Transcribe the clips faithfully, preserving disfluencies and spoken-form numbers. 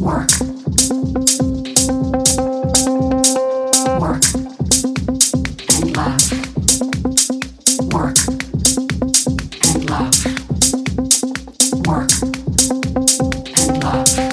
work, work, and love, work, and love, work, and love, work, and love, and love.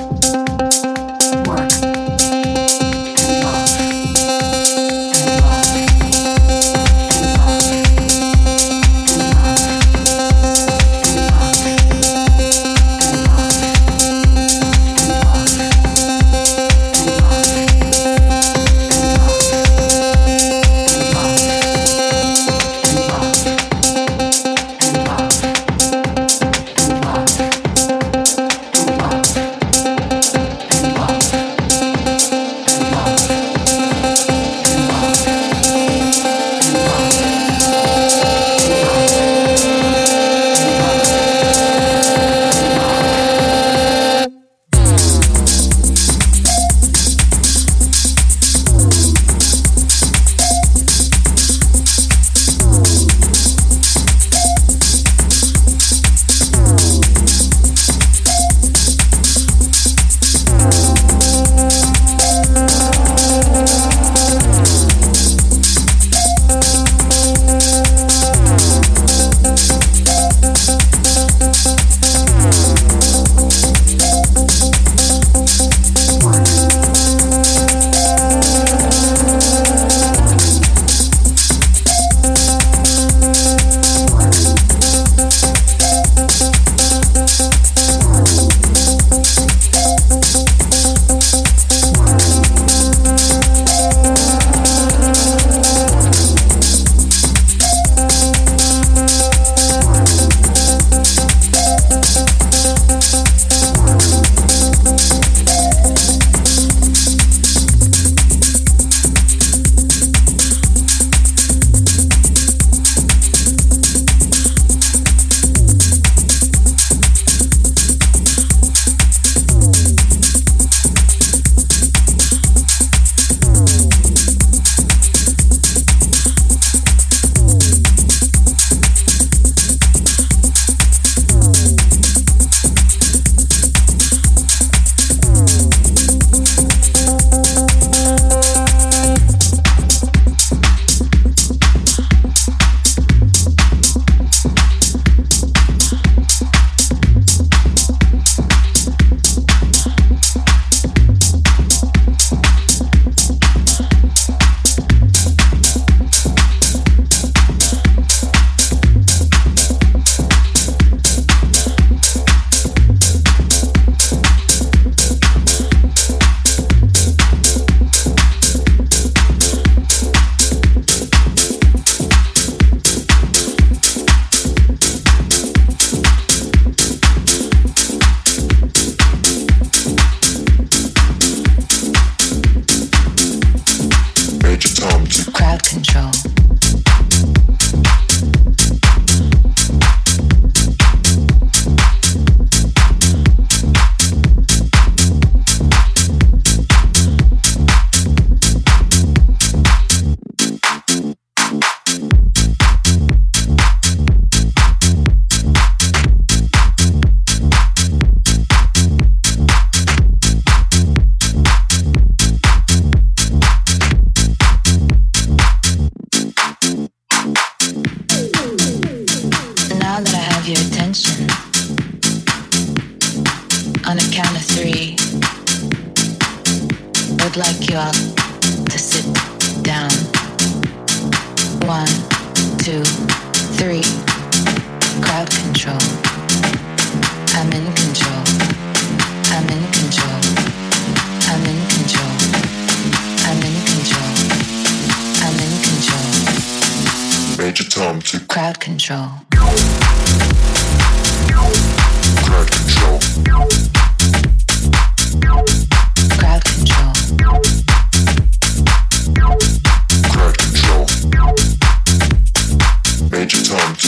Major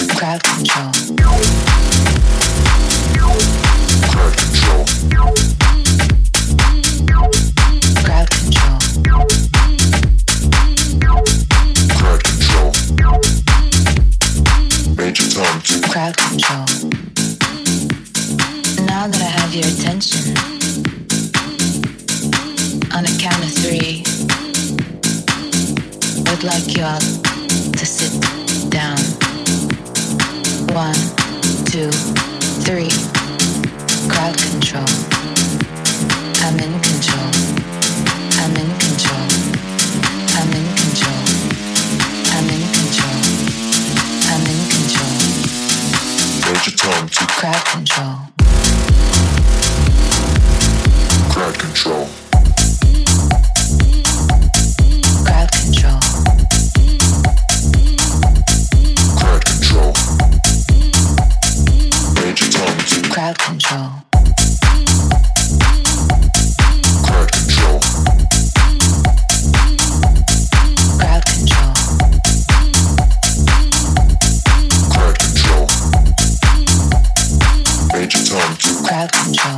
chemistry. Would like you all to sit down. One, two, three. Crowd control. I'm in control. I'm in control. I'm in control. I'm in control. I'm in control. Hold your tongue to crowd control. Crowd control. Crowd control. Crowd control. Hold your tongue to crowd control. Crowd control. Crowd control. Crowd control. Hold your tongue to crowd control.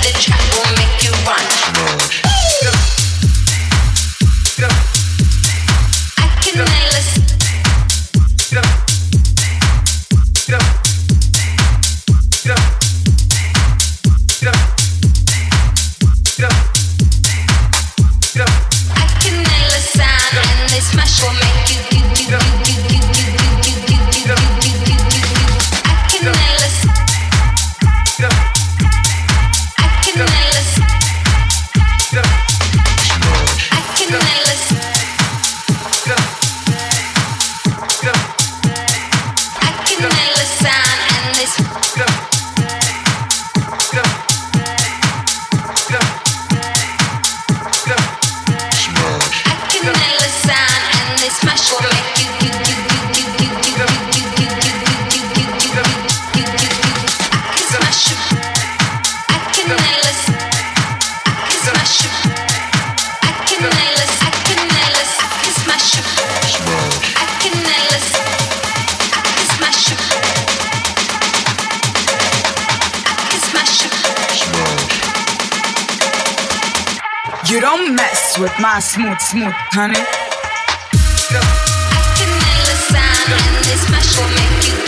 The track will make you run. Don't mess with my smooth, smooth, honey. I can nail a sound and this mash will make you.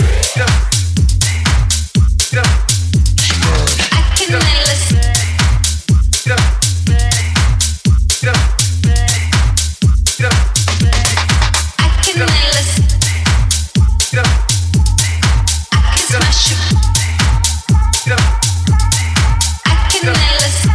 I can nail a sound. I can nail a sound. I can smash you. I can nail a sound.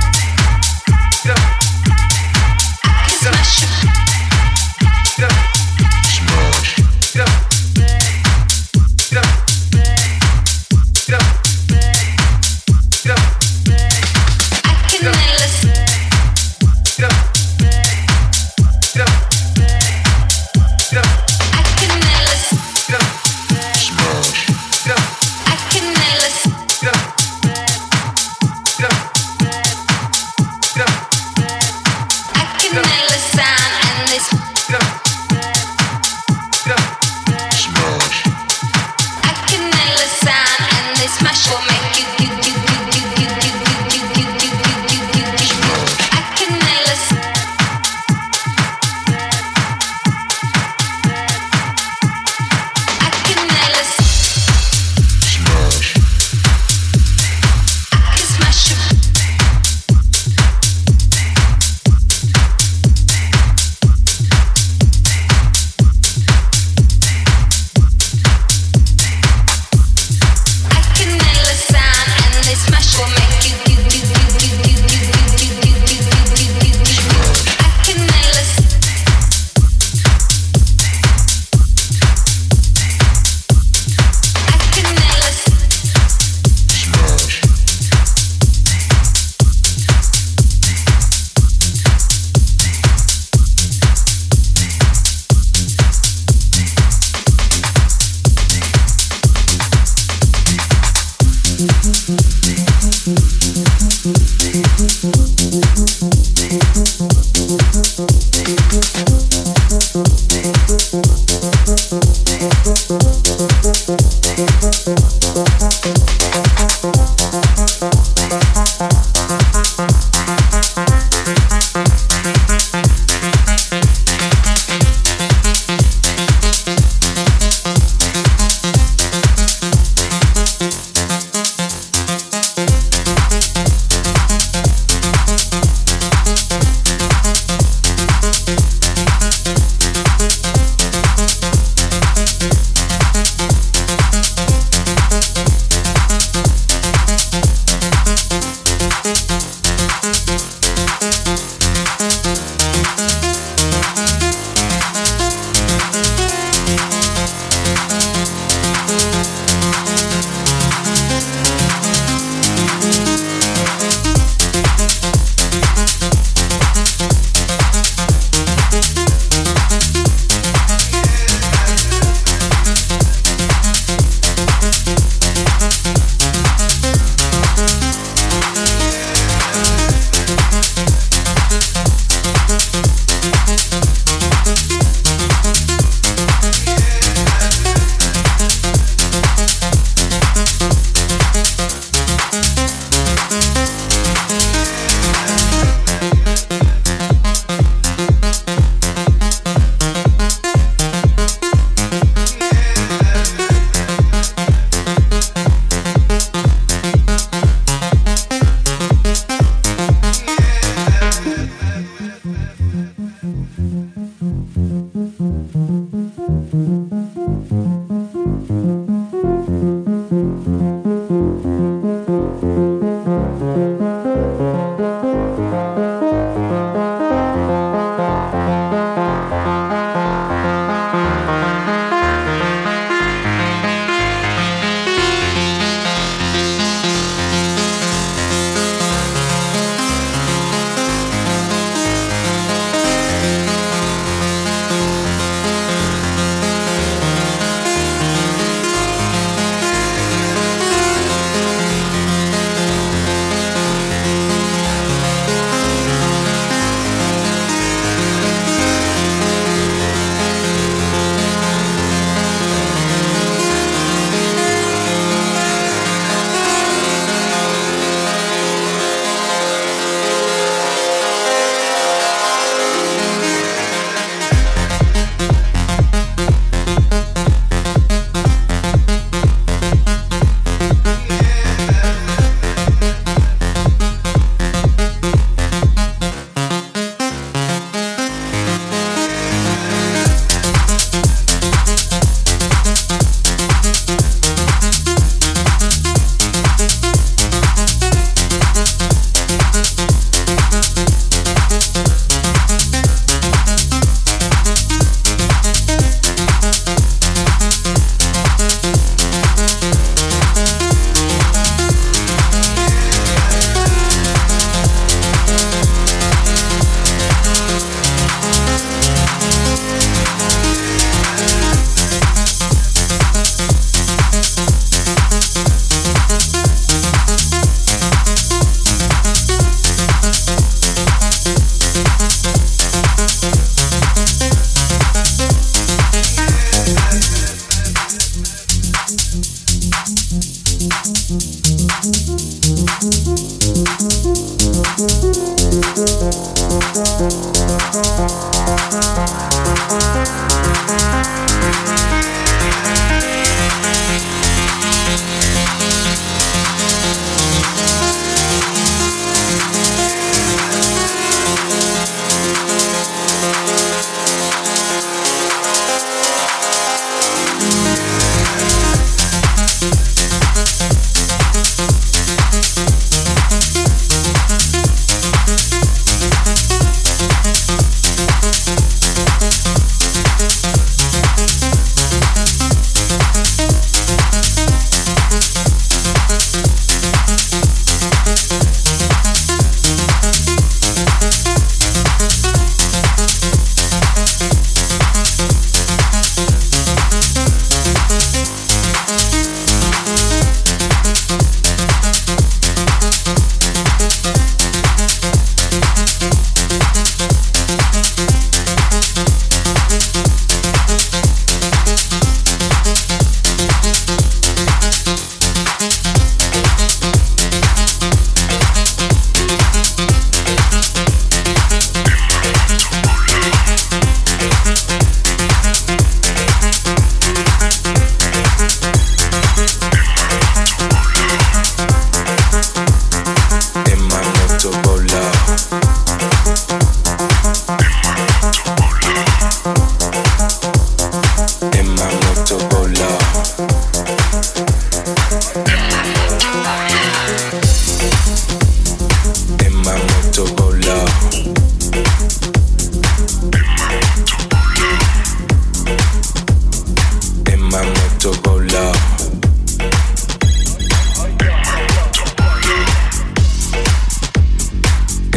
to roll up.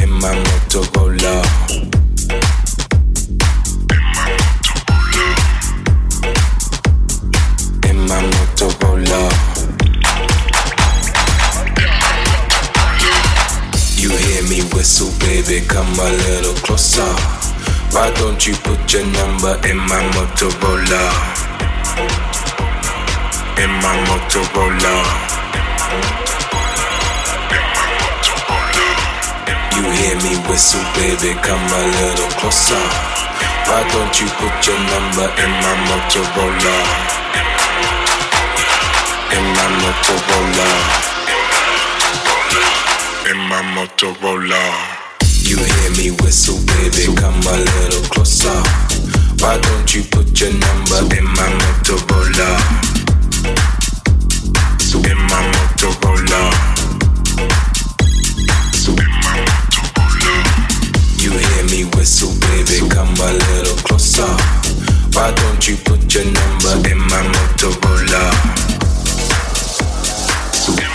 In my Motorola. In my Motorola. You hear me whistle, baby, come a little closer. Why don't you put your number in my Motorola? In my Motorola. You hear me whistle, baby, come a little closer. Why don't you put your number in my Motorola? In my Motorola. In my Motorola. You hear me whistle, baby, come a little closer. Why don't you put your number in my Motorola? In my Motorola. You hear me whistle, baby, come a little closer. Why don't you put your number in my Motorola? In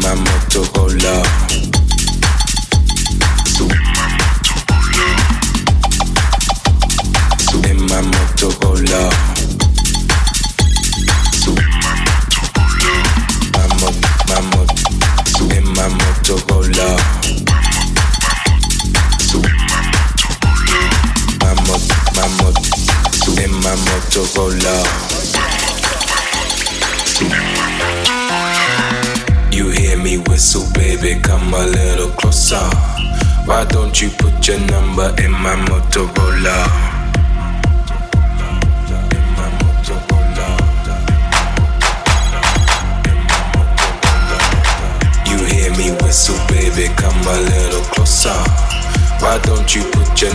my Motorola. In my Motorola. You hear me whistle, baby, come a little closer. Why don't you put your number in my Motorola? So baby, come a little closer. Why don't you put your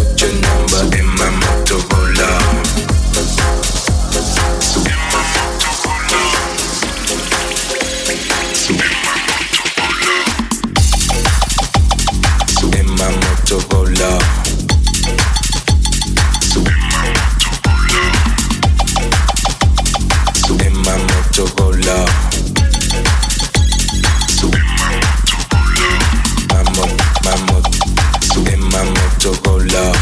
number in my Motorola? Motorola.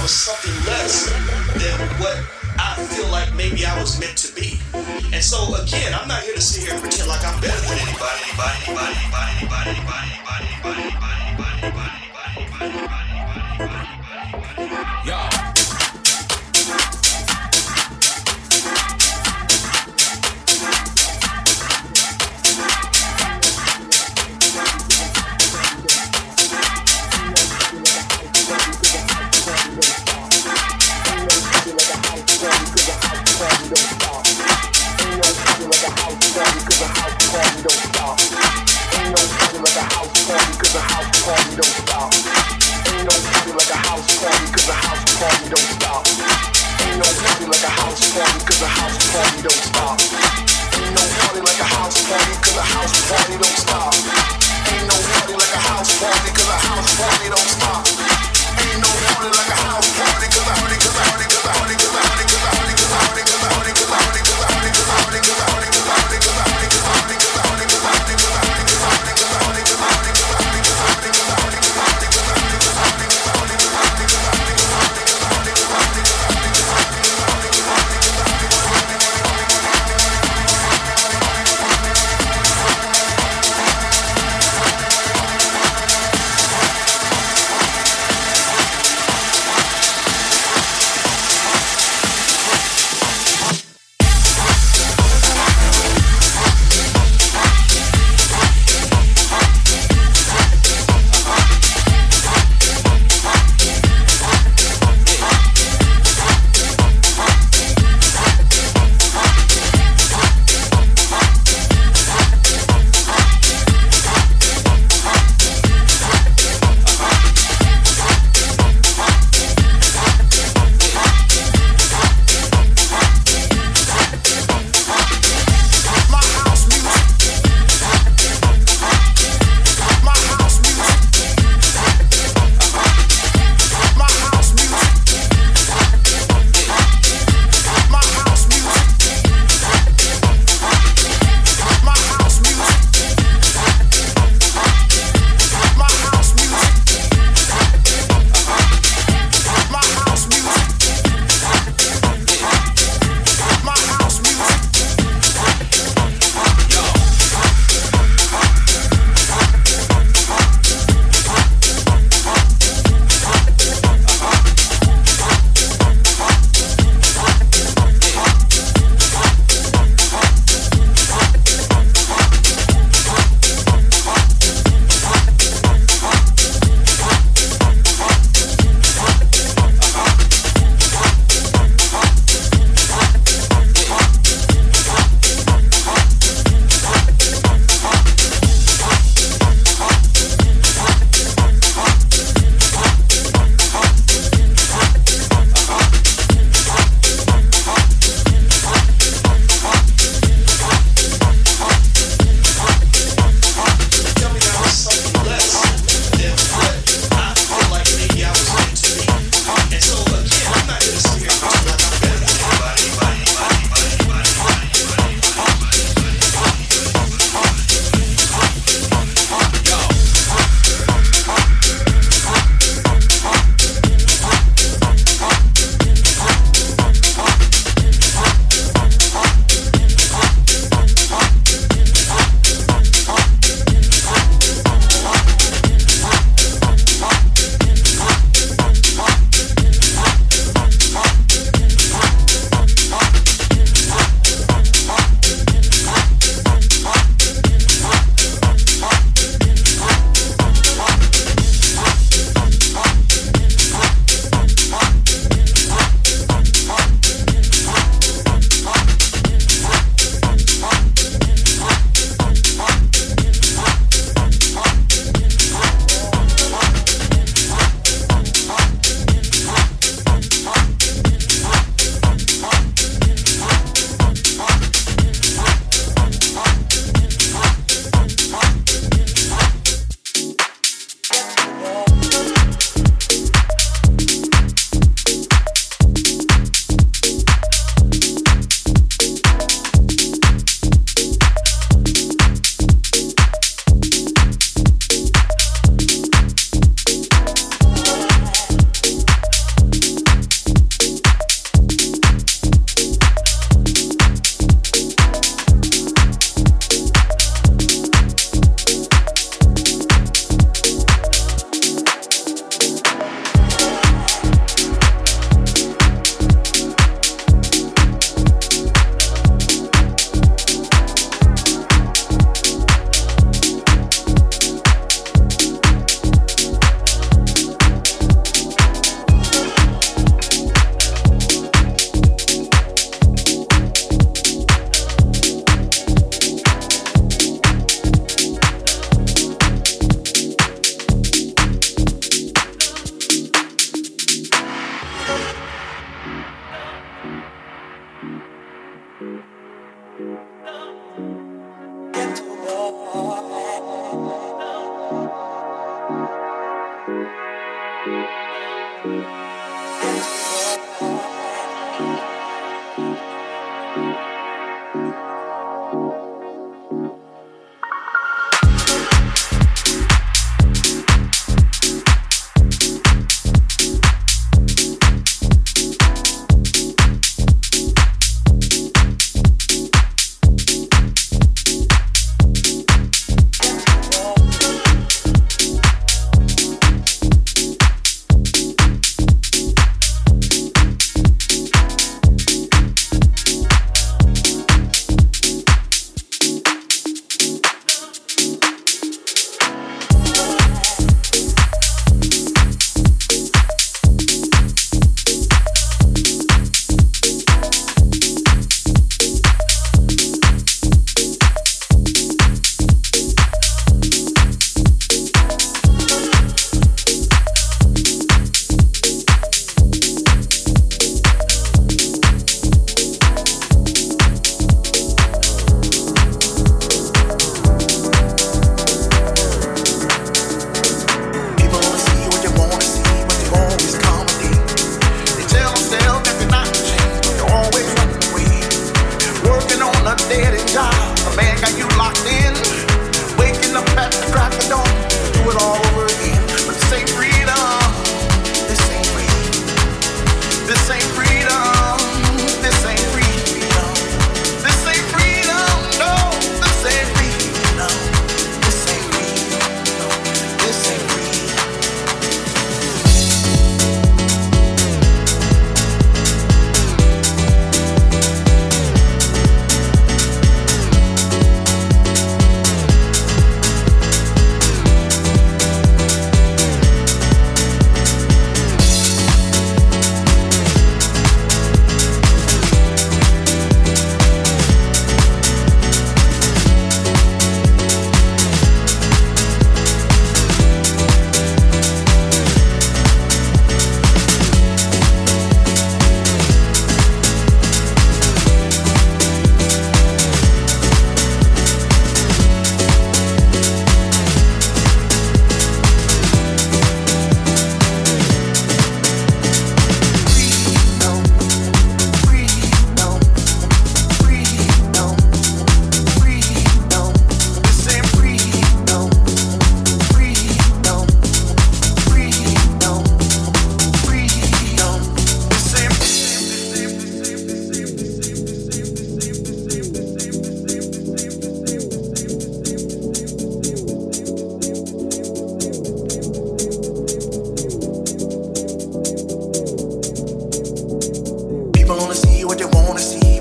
I was something less than what I feel like maybe I was meant to be. And so again, I'm not here to sit here and pretend like I'm better than anybody, anybody, anybody, anybody, anybody, anybody, anybody, anybody, anybody, anybody, anybody, anybody, anybody.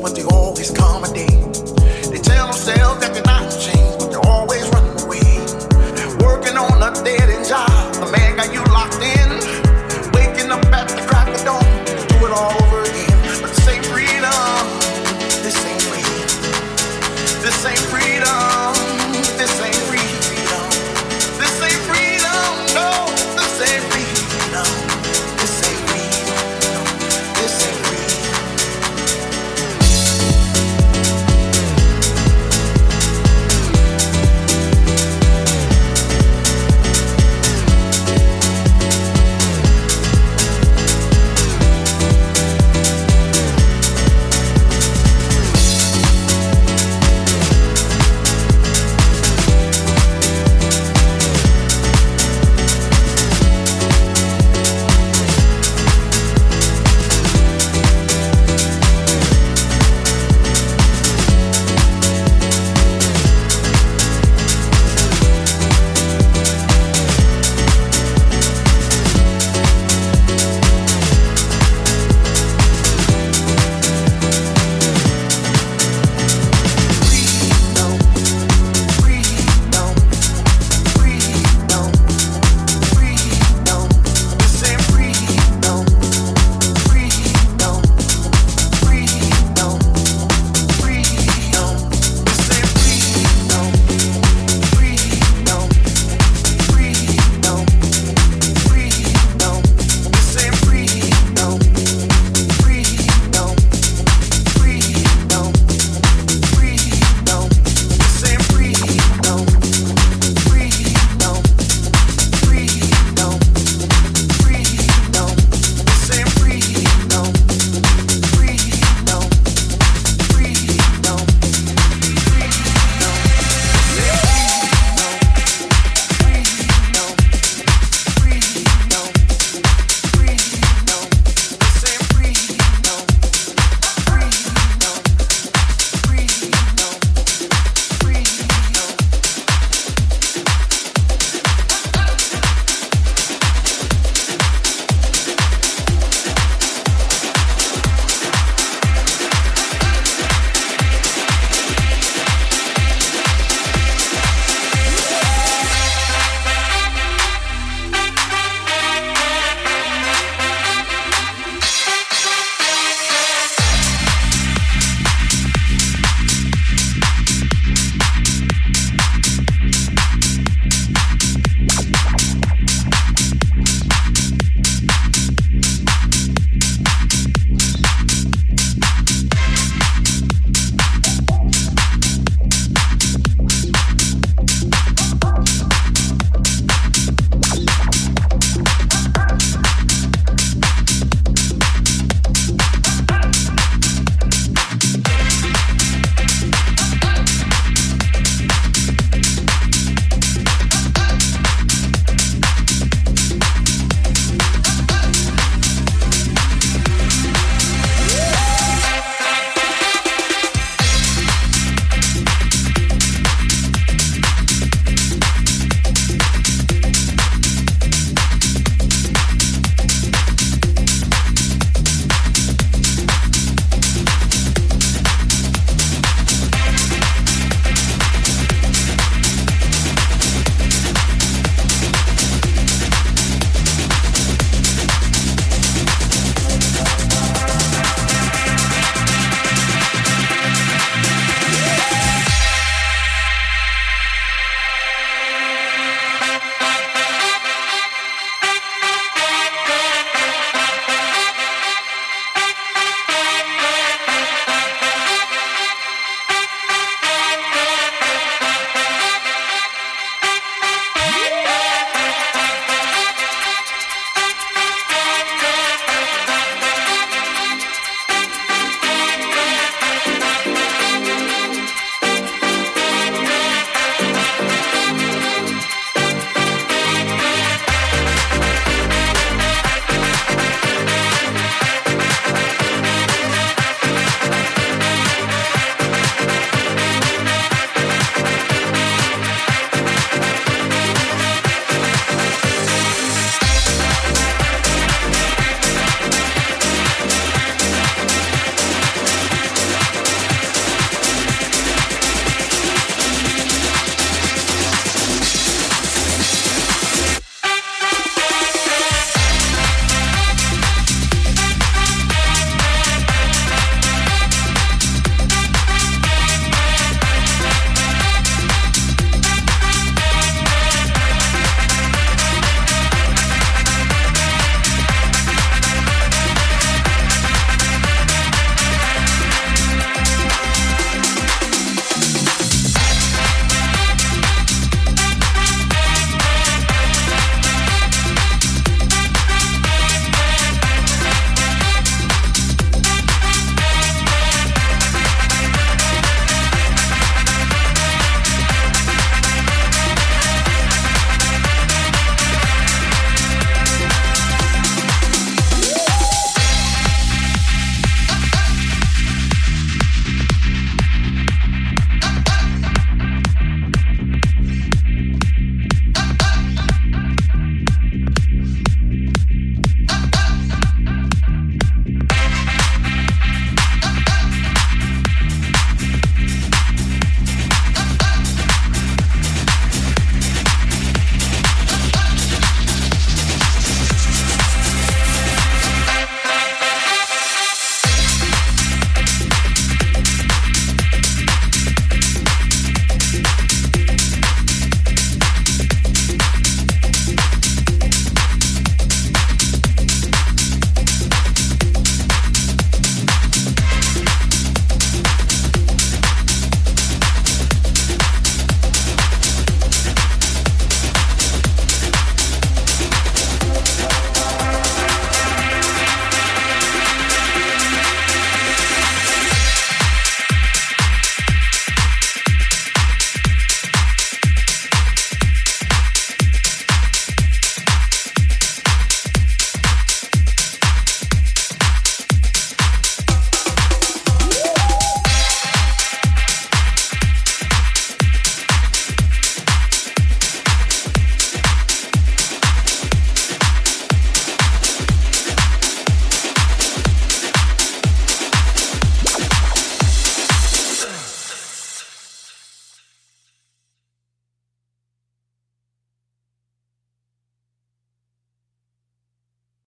but they always come a day. They tell themselves that they're not changed, but they always run away. Working on a dead end job, the man got you locked in.